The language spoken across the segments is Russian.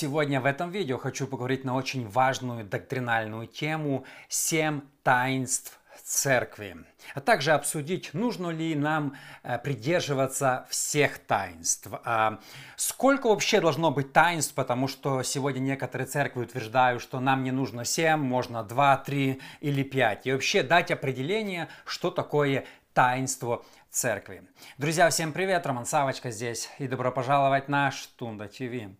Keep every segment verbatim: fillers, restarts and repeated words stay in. Сегодня в этом видео хочу поговорить на очень важную доктринальную тему «Семь таинств Церкви», а также обсудить, нужно ли нам придерживаться всех таинств. Сколько вообще должно быть таинств, потому что сегодня некоторые церкви утверждают, что нам не нужно семь, можно два, три или пять. И вообще дать определение, что такое таинство церкви. Друзья, всем привет, Роман Савочка здесь, и добро пожаловать на Штунда Тиви.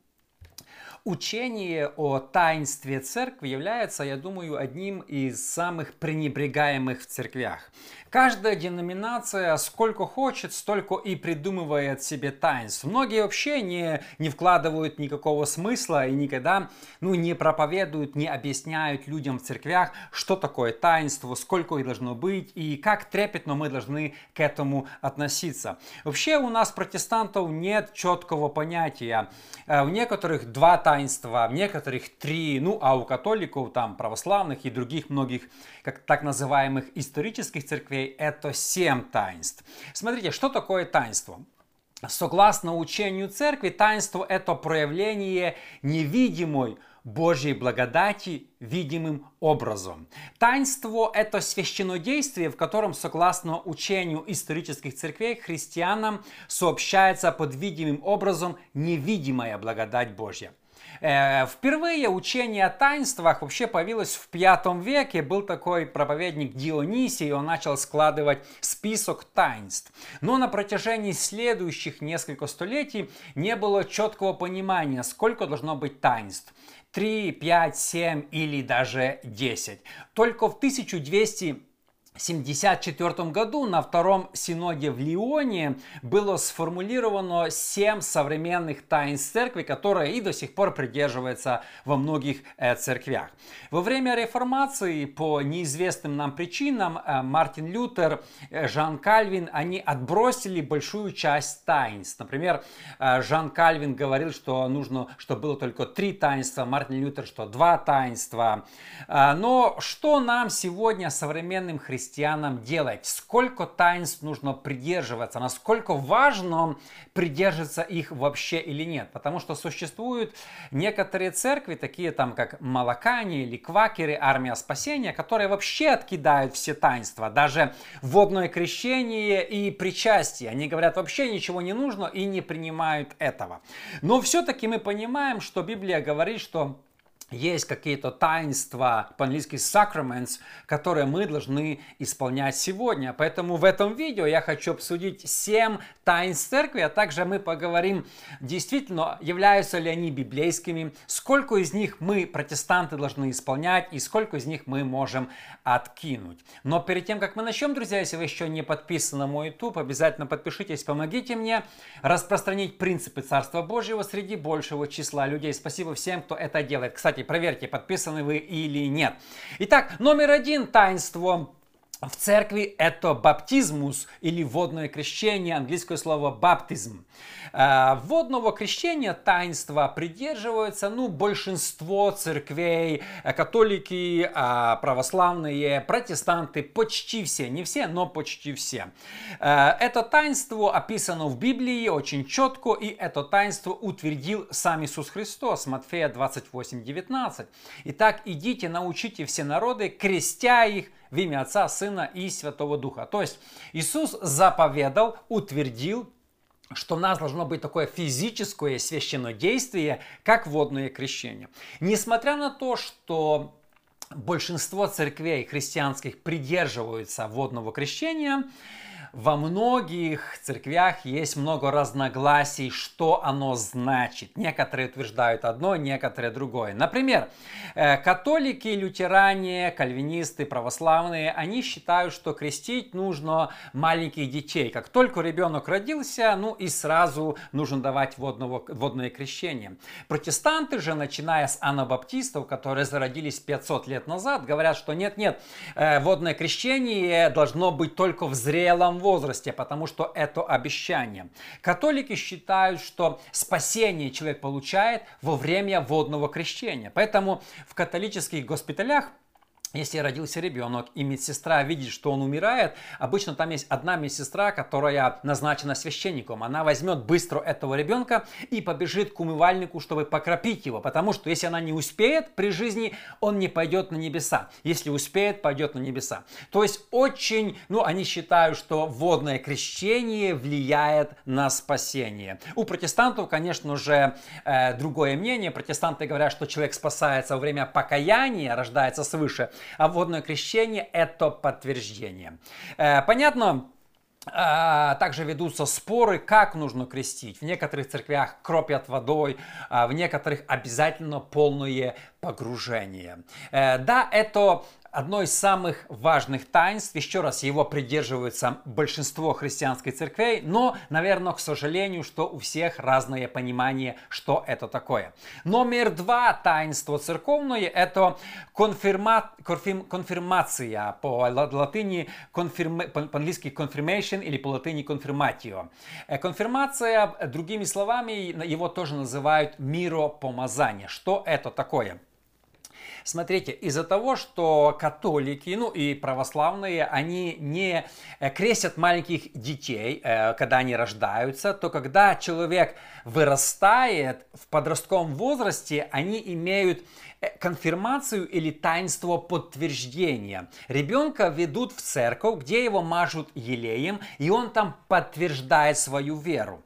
Учение о таинстве церкви является, я думаю, одним из самых пренебрегаемых в церквях. Каждая деноминация сколько хочет, столько и придумывает себе таинств. Многие вообще не, не вкладывают никакого смысла и никогда ну, не проповедуют, не объясняют людям в церквях, что такое таинство, сколько их должно быть и как трепетно мы должны к этому относиться. Вообще у нас, протестантов, нет четкого понятия. У некоторых два таинства. Таинства, в некоторых три, ну а у католиков, там православных и других многих как так называемых исторических церквей это семь таинств. Смотрите, что такое таинство? Согласно учению церкви, таинство это проявление невидимой Божьей благодати видимым образом. Таинство – это священнодействие, в котором, согласно учению исторических церквей, христианам сообщается под видимым образом невидимая благодать Божья. Впервые учение о таинствах вообще появилось в пятом веке. Был такой проповедник Дионисий, он начал складывать список таинств. Но на протяжении следующих нескольких столетий не было четкого понимания, сколько должно быть таинств. три, пять, семь или даже десять. Только в тысяча двести семьдесят четвёртом году на Втором Синоде в Лионе было сформулировано семь современных таинств церкви, которые и до сих пор придерживаются во многих э, церквях. Во время реформации по неизвестным нам причинам э, Мартин Лютер, э, Жан Кальвин, они отбросили большую часть таинств. Например, э, Жан Кальвин говорил, что нужно, что было только три таинства, Мартин Лютер, что два таинства. Э, но что нам сегодня современным христианам христианам делать? Сколько таинств нужно придерживаться? Насколько важно придерживаться их вообще или нет? Потому что существуют некоторые церкви, такие там как молокане или квакеры, армия спасения, которые вообще откидают все таинства, даже водное крещение и причастие. Они говорят, вообще ничего не нужно и не принимают этого. Но все-таки мы понимаем, что Библия говорит, что есть какие-то таинства, по-английски sacraments, которые мы должны исполнять сегодня. Поэтому в этом видео я хочу обсудить семь таинств церкви, а также мы поговорим, действительно, являются ли они библейскими, сколько из них мы, протестанты, должны исполнять и сколько из них мы можем откинуть. Но перед тем, как мы начнем, друзья, если вы еще не подписаны на мой YouTube, обязательно подпишитесь, помогите мне распространить принципы Царства Божьего среди большего числа людей. Спасибо всем, кто это делает. Кстати, проверьте, подписаны вы или нет. Итак, номер один таинство в церкви это баптизмус или водное крещение, английское слово баптизм. Водного крещения таинства придерживаются ну, большинство церквей, католики, православные, протестанты, почти все, не все, но почти все. Это таинство описано в Библии очень четко, и это таинство утвердил сам Иисус Христос, Матфея двадцать восемь, девятнадцать. «Итак, идите, научите все народы, крестя их, в имя Отца, Сына и Святого Духа». То есть Иисус заповедал, утвердил, что у нас должно быть такое физическое священнодействие, как водное крещение. Несмотря на то, что большинство церквей христианских придерживаются водного крещения, во многих церквях есть много разногласий, что оно значит. Некоторые утверждают одно, некоторые другое. Например, католики, лютеране, кальвинисты, православные, они считают, что крестить нужно маленьких детей. Как только ребенок родился, ну и сразу нужно давать водного, водное крещение. Протестанты же, начиная с анабаптистов, которые зародились пятьсот лет назад, говорят, что нет-нет, водное крещение должно быть только в зрелом возрасте, потому что это обещание. Католики считают, что спасение человек получает во время водного крещения. Поэтому в католических госпиталях Если родился ребенок и медсестра видит, что он умирает, обычно там есть одна медсестра, которая назначена священником. Она возьмет быстро этого ребенка и побежит к умывальнику, чтобы покропить его. Потому что если она не успеет при жизни, он не пойдет на небеса. Если успеет, пойдет на небеса. То есть очень, ну, они считают, что водное крещение влияет на спасение. У протестантов, конечно же, э, другое мнение. Протестанты говорят, что человек спасается во время покаяния, рождается свыше. А водное крещение – это подтверждение. Э, понятно? Также ведутся споры, как нужно крестить. В некоторых церквях кропят водой, в некоторых обязательно полное погружение. Да, это одно из самых важных таинств. Еще раз, его придерживаются большинство христианской церквей, но, наверное, к сожалению, что у всех разное понимание, что это такое. Номер два таинство церковное – это конфирма... конфирм... конфирмация, по латыни конфирм... по-английски confirmation или по латыни confirmatio. Конфирмация, другими словами, его тоже называют миропомазание. Что это такое? Смотрите, из-за того, что католики, ну и православные, они не крестят маленьких детей, когда они рождаются, то когда человек вырастает в подростковом возрасте, они имеют конфирмацию или таинство подтверждения. Ребенка ведут в церковь, где его мажут елеем, и он там подтверждает свою веру.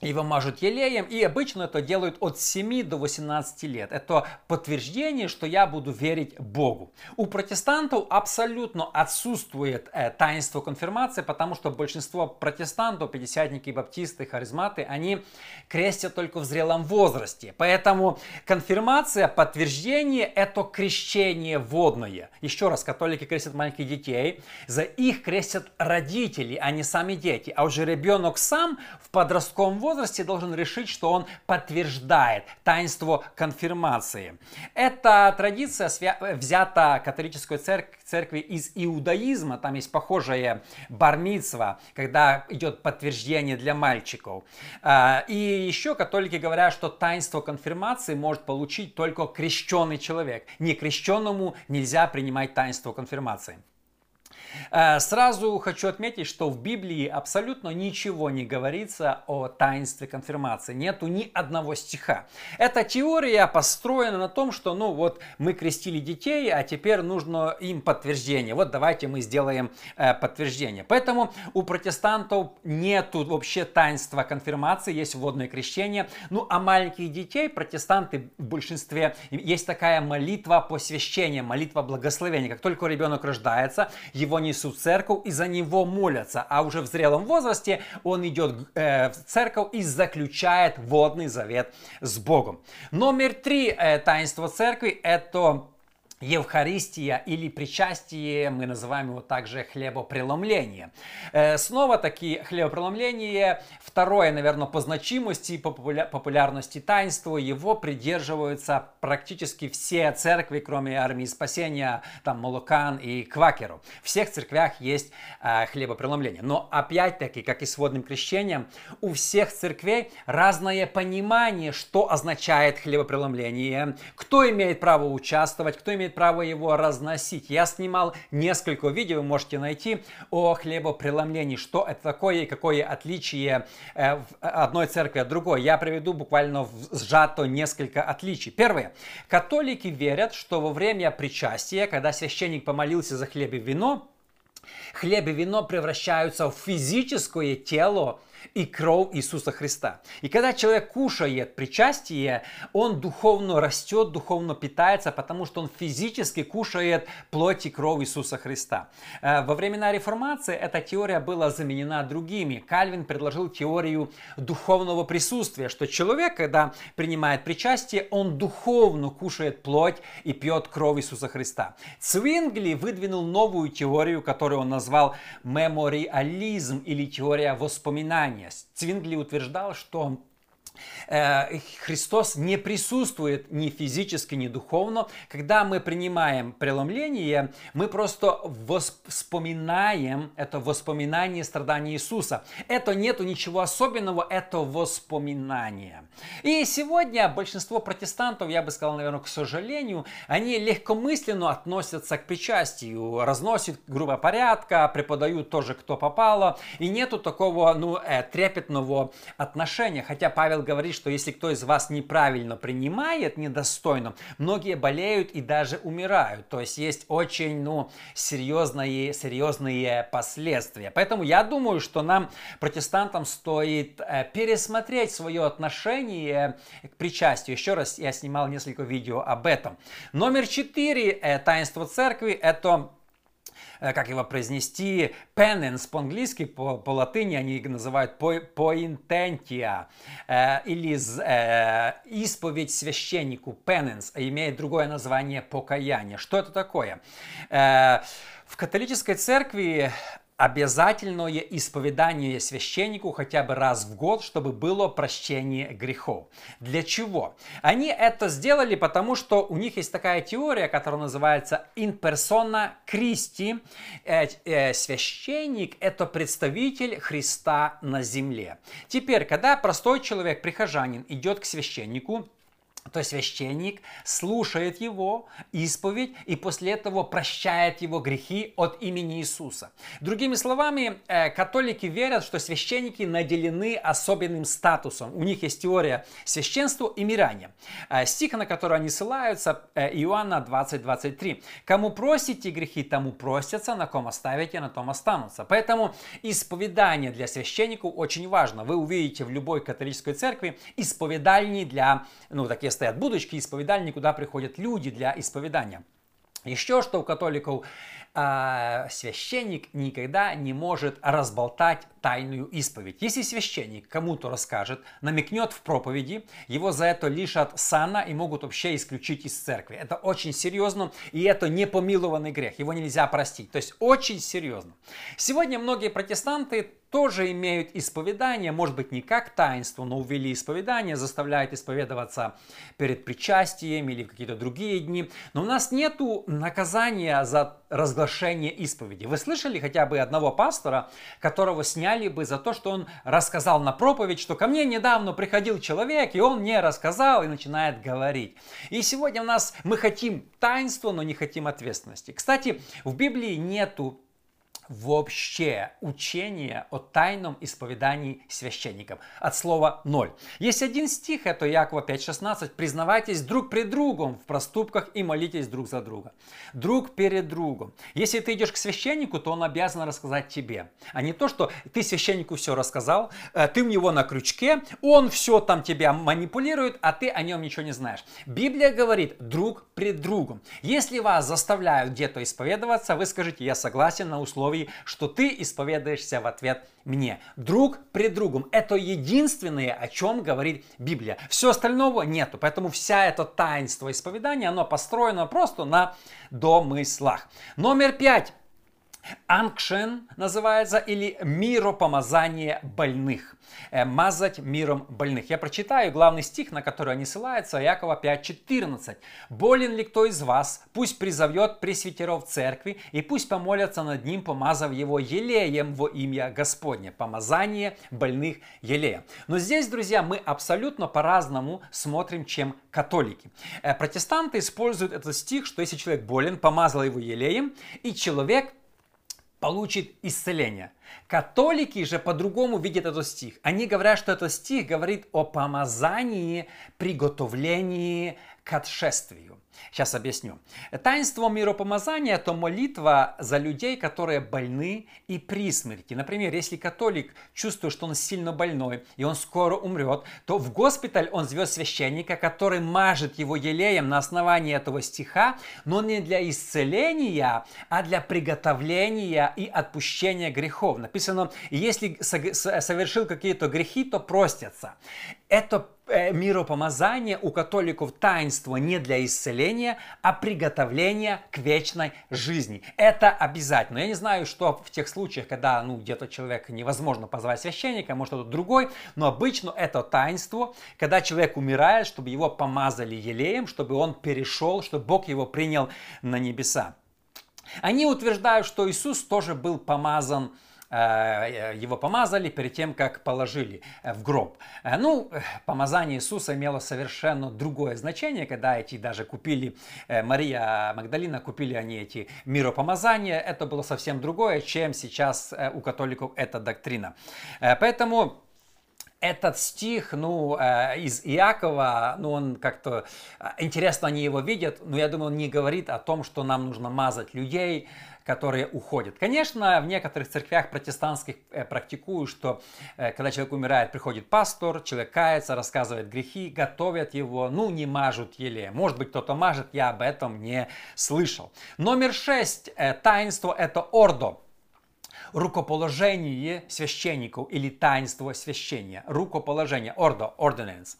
Его мажут елеем, и обычно это делают от семи до восемнадцати лет. Это подтверждение, что я буду верить Богу. У протестантов абсолютно отсутствует э, таинство конфирмации, потому что большинство протестантов, пятидесятники, баптисты, харизматы, они крестят только в зрелом возрасте. Поэтому конфирмация, подтверждение – это крещение водное. Еще раз, католики крестят маленьких детей, за их крестят родители, а не сами дети. А уже ребенок сам в подростковом возрасте должен решить, что он подтверждает таинство конфирмации. Эта традиция взята католической церкви, церкви из иудаизма. Там есть похожее бар-мицва, когда идет подтверждение для мальчиков. И еще католики говорят, что таинство конфирмации может получить только крещеный человек. Некрещеному нельзя принимать таинство конфирмации. Сразу хочу отметить, что в Библии абсолютно ничего не говорится о таинстве конфирмации. Нету ни одного стиха. Эта теория построена на том, что ну вот мы крестили детей, а теперь нужно им подтверждение. Вот давайте мы сделаем э, подтверждение. Поэтому у протестантов нету вообще таинства конфирмации, есть водное крещение. Ну а маленьких детей протестанты в большинстве есть такая молитва посвящения, молитва благословения. Как только ребенок рождается, его несут в церковь и за него молятся, а уже в зрелом возрасте он идет э, в церковь и заключает водный завет с Богом. Номер три э, таинство церкви – это Евхаристия или причастие, мы называем его также хлебопреломление. Э, Снова-таки хлебопреломление, второе, наверное, по значимости и по популя- популярности таинства, его придерживаются практически все церкви, кроме Армии Спасения, там, Молокан и Квакеров. В всех церквях есть э, хлебопреломление. Но опять-таки, как и с водным крещением, у всех церквей разное понимание, что означает хлебопреломление, кто имеет право участвовать, кто имеет право его разносить. Я снимал несколько видео, вы можете найти, о хлебопреломлении, что это такое и какое отличие э, одной церкви от другой. Я приведу буквально сжато несколько отличий. Первое. Католики верят, что во время причастия, когда священник помолился за хлеб и вино, хлеб и вино превращаются в физическое тело и кровь Иисуса Христа. И когда человек кушает причастие, он духовно растет, духовно питается, потому что он физически кушает плоть и кровь Иисуса Христа. Во времена Реформации эта теория была заменена другими. Кальвин предложил теорию духовного присутствия, что человек, когда принимает причастие, он духовно кушает плоть и пьет кровь Иисуса Христа. Цвингли выдвинул новую теорию, которую он назвал мемориализм или теория воспоминаний. Цвингли утверждал, что Христос не присутствует ни физически, ни духовно. Когда мы принимаем преломление, мы просто воспоминаем это воспоминание страданий Иисуса. Это нету ничего особенного, это воспоминание. И сегодня большинство протестантов, я бы сказал, наверное, к сожалению, они легкомысленно относятся к причастию, разносят грубо порядка, преподают тоже, кто попало, и нету такого, ну, трепетного отношения. Хотя Павел говорит, что если кто из вас неправильно принимает, недостойно, многие болеют и даже умирают. То есть есть очень, ну, серьезные, серьезные последствия. Поэтому я думаю, что нам, протестантам, стоит пересмотреть свое отношение к причастию. Еще раз, я снимал несколько видео об этом. Номер четыре, таинство церкви, это... как его произнести, penance по-английски, по-латыни они называют pointentia, э, или э, исповедь священнику, penance, имеет другое название покаяние. Что это такое? Э, в католической церкви обязательное исповедание священнику хотя бы раз в год, чтобы было прощение грехов. Для чего? Они это сделали, потому что у них есть такая теория, которая называется in persona Christi. Э, э, священник – это представитель Христа на земле. Теперь, когда простой человек, прихожанин, идет к священнику, то священник слушает его исповедь и после этого прощает его грехи от имени Иисуса. Другими словами, католики верят, что священники наделены особенным статусом. У них есть теория священства и мирания. Стих, на который они ссылаются, Иоанна двадцать, двадцать три. «Кому просите грехи, тому простятся, на ком оставите, на том останутся». Поэтому исповедание для священников очень важно. Вы увидите в любой католической церкви исповедальни для, ну, такие стоят будочки, исповедальни, куда приходят люди для исповедания. Еще что у католиков, э, священник никогда не может разболтать тайную исповедь. Если священник кому-то расскажет, намекнет в проповеди, его за это лишат сана и могут вообще исключить из церкви. Это очень серьезно, и это непомилованный грех, его нельзя простить. То есть очень серьезно. Сегодня многие протестанты тоже имеют исповедание, может быть, не как таинство, но увели исповедание, заставляют исповедоваться перед причастием или в какие-то другие дни. Но у нас нету наказания за разглашение исповеди. Вы слышали хотя бы одного пастора, которого сняли бы за то, что он рассказал на проповедь, что ко мне недавно приходил человек, и он мне рассказал, и начинает говорить. И сегодня у нас мы хотим таинства, но не хотим ответственности. Кстати, в Библии нету вообще учение о тайном исповедании священников. От слова ноль. Есть один стих, это Иакова пять, шестнадцать. «Признавайтесь друг пред другом в проступках и молитесь друг за друга». Друг перед другом. Если ты идешь к священнику, то он обязан рассказать тебе. А не то, что ты священнику все рассказал, ты у него на крючке, он все там тебя манипулирует, а ты о нем ничего не знаешь. Библия говорит друг пред другом. Если вас заставляют где-то исповедоваться, вы скажите: «Я согласен на условии, что ты исповедуешься в ответ мне». Друг пред другом. Это единственное, о чем говорит Библия. Все остального нету. Поэтому вся это таинство исповедания, оно построено просто на домыслах. Номер пять. Анкшен называется, или миропомазание больных. Мазать миром больных. Я прочитаю главный стих, на который они ссылаются, Иакова пять, четырнадцать. «Болен ли кто из вас, пусть призовет пресвитеров церкви, и пусть помолятся над ним, помазав его елеем во имя Господне». Помазание больных елеем. Но здесь, друзья, мы абсолютно по-разному смотрим, чем католики. Протестанты используют этот стих, что если человек болен, помазал его елеем, и человек получит исцеление. Католики же по-другому видят этот стих. Они говорят, что этот стих говорит о помазании, приготовлении к отшествию. Сейчас объясню. Таинство миропомазания – это молитва за людей, которые больны и при смерти. Например, если католик чувствует, что он сильно больной и он скоро умрет, то в госпиталь он зовет священника, который мажет его елеем на основании этого стиха, но не для исцеления, а для приготовления и отпущения грехов. написано, если совершил какие-то грехи, то простятся. Это миропомазание у католиков таинство не для исцеления, а приготовления к вечной жизни. Это обязательно. Я не знаю, что в тех случаях, когда ну, где-то человек невозможно позвать священника, может кто-то другой, но обычно это таинство, когда человек умирает, чтобы его помазали елеем, чтобы он перешел, чтобы Бог его принял на небеса. Они утверждают, что Иисус тоже был помазан, его помазали перед тем, как положили в гроб. Ну, помазание Иисуса имело совершенно другое значение, когда эти даже купили, Мария Магдалина, купили они эти миропомазания, это было совсем другое, чем сейчас у католиков эта доктрина. Поэтому этот стих, ну, из Иакова, ну, он как-то, интересно они его видят, но я думаю, он не говорит о том, что нам нужно мазать людей, которые уходят. Конечно, в некоторых церквях протестантских практикуют, что когда человек умирает, приходит пастор, человек кается, рассказывает грехи, готовят его, ну, не мажут елеем. Может быть, кто-то мажет, я об этом не слышал. Номер шесть. Таинство – это ордо. Рукоположение священников или таинство священия. Рукоположение, ордо, ordinance.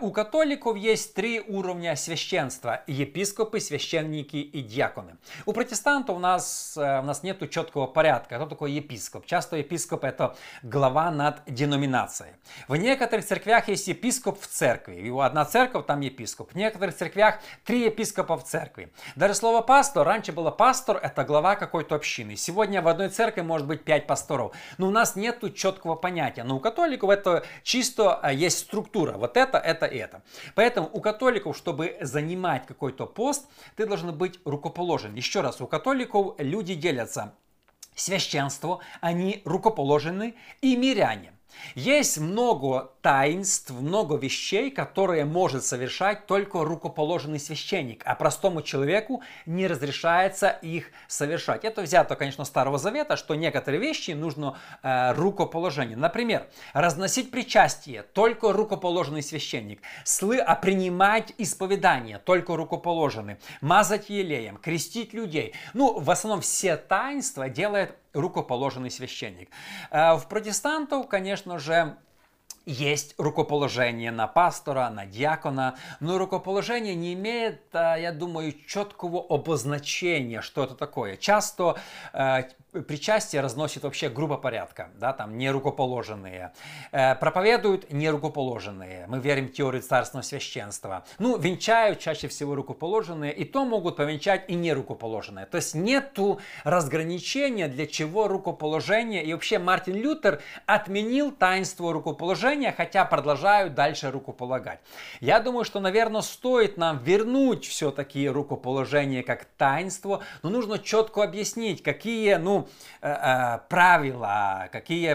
У католиков есть три уровня священства. Епископы, священники и диаконы. У протестантов у нас, у нас нет четкого порядка. Кто такой епископ? Часто епископ это глава над деноминацией. В некоторых церквях есть епископ в церкви. Его одна церковь, там епископ. В некоторых церквях три епископа в церкви. Даже слово пастор, раньше было пастор, это глава какой-то общины. Сегодня в одной церкви может быть пять пасторов. Но у нас нету четкого понятия. Но у католиков это чисто есть структура. Вот это, это и это. Поэтому у католиков, чтобы занимать какой-то пост, ты должен быть рукоположен. Еще раз, у католиков люди делятся. Священство, они рукоположены, и миряне. Есть много таинств, много вещей, которые может совершать только рукоположенный священник, а простому человеку не разрешается их совершать. Это взято, конечно, с Старого Завета, что некоторые вещи нужно э, рукоположение. Например, разносить причастие только рукоположенный священник, слы, а принимать исповедание только рукоположенный, мазать елеем, крестить людей. Ну, в основном все таинства делает рукоположенный священник. В протестантов, конечно же, есть рукоположение на пастора, на диакона, но рукоположение не имеет, я думаю, четкого обозначения, что это такое. Часто э, причастие разносит вообще грубо порядка, да, там нерукоположенные, э, проповедуют нерукоположенные, мы верим в теорию царственного священства. Ну, венчают чаще всего рукоположенные, и то могут повенчать и нерукоположенные. То есть нету разграничения, для чего рукоположение, и вообще Мартин Лютер отменил таинство рукоположения, хотя продолжают дальше рукополагать. Я думаю, что, наверное, стоит нам вернуть все-таки рукоположение как таинство, но нужно четко объяснить, какие ну, правила, какие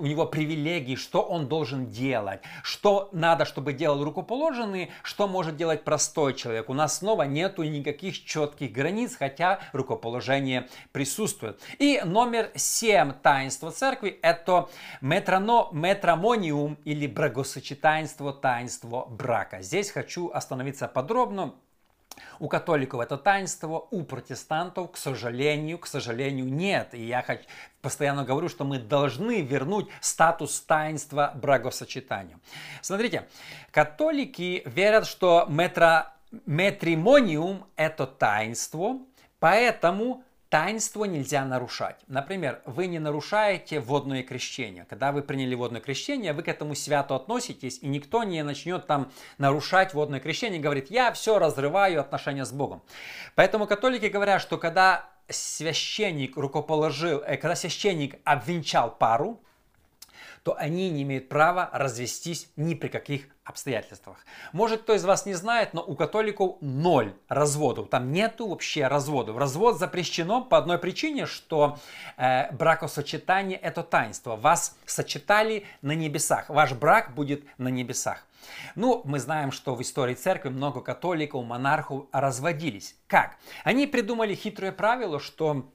у него привилегии, что он должен делать, что надо, чтобы делал рукоположенный, что может делать простой человек. У нас снова нету никаких четких границ, хотя рукоположение присутствует. И номер семь таинства церкви – это метрано, метрамониум, или бракосочетанство, таинство брака. Здесь хочу остановиться подробно. У католиков это таинство, у протестантов, к сожалению, к сожалению, нет. И я хочу, постоянно говорю, что мы должны вернуть статус таинства бракосочетанию. Смотрите, католики верят, что метра, метримониум это таинство, поэтому таинство нельзя нарушать. Например, вы не нарушаете водное крещение. Когда вы приняли водное крещение, вы к этому свято относитесь, и никто не начнет там нарушать водное крещение, говорит, я все разрываю отношения с Богом. Поэтому католики говорят, что когда священник рукоположил, когда священник обвенчал пару, то они не имеют права развестись ни при каких обстоятельствах. Может, кто из вас не знает, но у католиков ноль разводов. Там нету вообще разводов. Развод запрещено по одной причине, что э, бракосочетание – это таинство. Вас сочетали на небесах. Ваш брак будет на небесах. Ну, мы знаем, что в истории церкви много католиков, монархов разводились. Как? Они придумали хитрое правило, что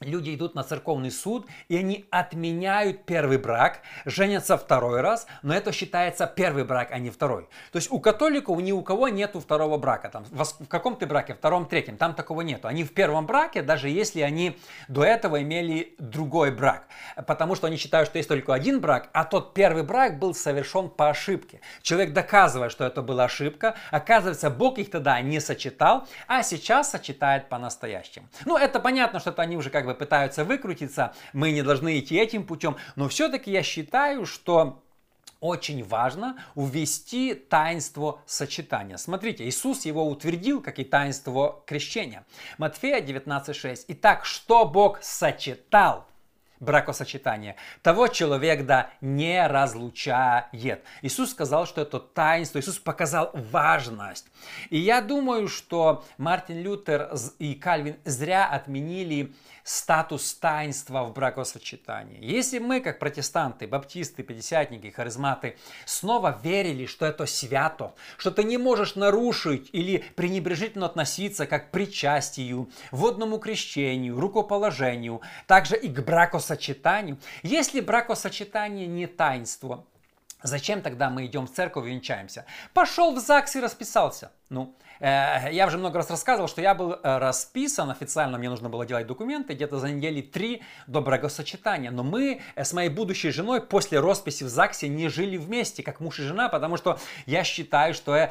люди идут на церковный суд, и они отменяют первый брак, женятся второй раз, но это считается первый брак, а не второй. То есть у католиков ни у кого нету второго брака. Там, в каком ты браке? Втором, третьем. Там такого нету. Они в первом браке, даже если они до этого имели другой брак. Потому что они считают, что есть только один брак, а тот первый брак был совершен по ошибке. Человек доказывает, что это была ошибка. Оказывается, Бог их тогда не сочетал, а сейчас сочетает по-настоящему. Ну, это понятно, что это они уже как пытаются выкрутиться, мы не должны идти этим путем, но все-таки я считаю, что очень важно увести таинство сочетания. Смотрите, Иисус его утвердил, как и таинство крещения. Матфея девятнадцать шесть. Итак, что Бог сочетал, бракосочетание, того человек, да, не разлучает. Иисус сказал, что это таинство, Иисус показал важность. И я думаю, что Мартин Лютер и Кальвин зря отменили статус таинства в бракосочетании. Если мы, как протестанты, баптисты, пятидесятники, харизматы, снова верили, что это свято, что ты не можешь нарушить или пренебрежительно относиться как к причастию, водному крещению, рукоположению, также и к бракосочетанию, сочетанию. Если бракосочетание не таинство, зачем тогда мы идем в церковь и венчаемся? Пошел в ЗАГС и расписался. Ну, э, я уже много раз рассказывал, что я был э, расписан официально, мне нужно было делать документы где-то за недели три до бракосочетания. Но мы э, с моей будущей женой после росписи в ЗАГСе не жили вместе, как муж и жена, потому что я считаю, что э,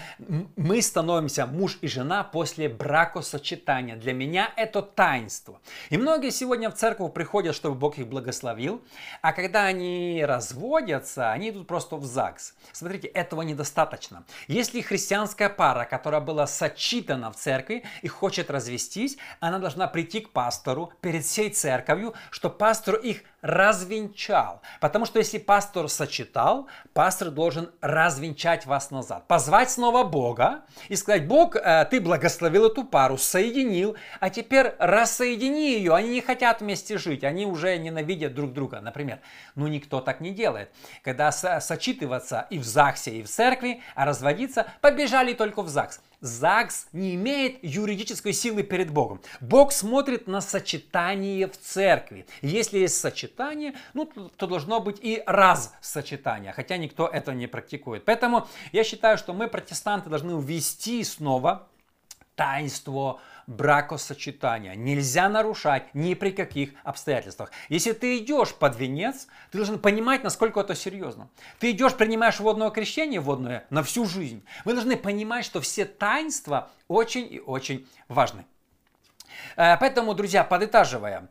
мы становимся муж и жена после бракосочетания. Для меня это таинство. И многие сегодня в церковь приходят, чтобы Бог их благословил, а когда они разводятся, они идут просто в ЗАГС. Смотрите, этого недостаточно. Если христианская пара, которая которая была сочетана в церкви и хочет развестись, она должна прийти к пастору перед всей церковью, что пастор их развенчал. Потому что если пастор сочетал, пастор должен развенчать вас назад. Позвать снова Бога и сказать: Бог, ты благословил эту пару, соединил, а теперь рассоедини ее. Они не хотят вместе жить, они уже ненавидят друг друга, например. Но никто так не делает. Когда сочитываться и в ЗАГСе, и в церкви, а разводиться, побежали только в ЗАГС. ЗАГС не имеет юридической силы перед Богом. Бог смотрит на сочетание в церкви. Если есть сочетание, ну, то должно быть и раз сочетание, хотя никто этого не практикует. Поэтому я считаю, что мы, протестанты, должны увести снова таинство бракосочетания. Нельзя нарушать ни при каких обстоятельствах. Если ты идешь под венец, ты должен понимать, насколько это серьезно. Ты идешь, принимаешь водное крещение, водное, на всю жизнь. Вы должны понимать, что все таинства очень и очень важны. Поэтому, друзья, подытаживая,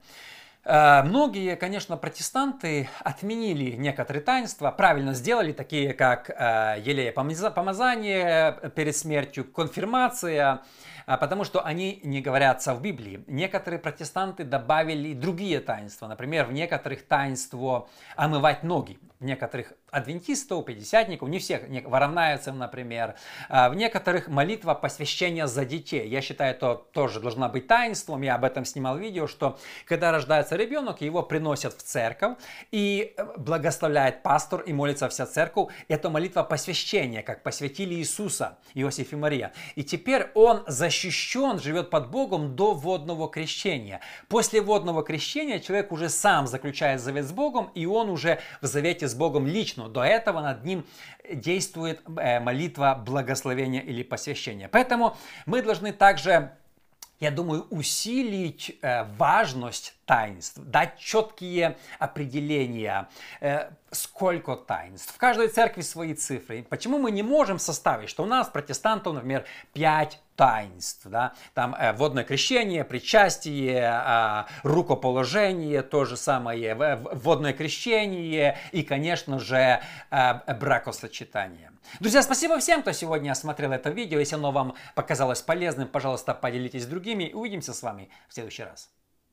многие, конечно, протестанты отменили некоторые таинства, правильно сделали, такие как елея помазание перед смертью, конфирмация, потому что они не говорятся в Библии. Некоторые протестанты добавили другие таинства, например, в некоторых таинство омывать ноги, в некоторых адвентистов, пятидесятников, не всех, воровнаевцев, например, в некоторых молитва посвящения за детей. Я считаю, это тоже должно быть таинством, я об этом снимал видео, что когда рождается ребенок, его приносят в церковь и благословляет пастор и молится вся церковь. Это молитва посвящения, как посвятили Иисуса, Иосиф и Мария. И теперь он защищен, живет под Богом до водного крещения. После водного крещения человек уже сам заключает завет с Богом, и он уже в завете с Богом лично. До этого над ним действует молитва благословения или посвящения. Поэтому мы должны также, я думаю, усилить важность таинств, дать четкие определения, сколько таинств. В каждой церкви свои цифры. Почему мы не можем составить, что у нас, протестантов, например, пять таинств, да? Там э, водное крещение, причастие, э, рукоположение, то же самое, э, водное крещение и, конечно же, э, бракосочетание. Друзья, спасибо всем, кто сегодня смотрел это видео. Если оно вам показалось полезным, пожалуйста, поделитесь с другими. Увидимся с вами в следующий раз.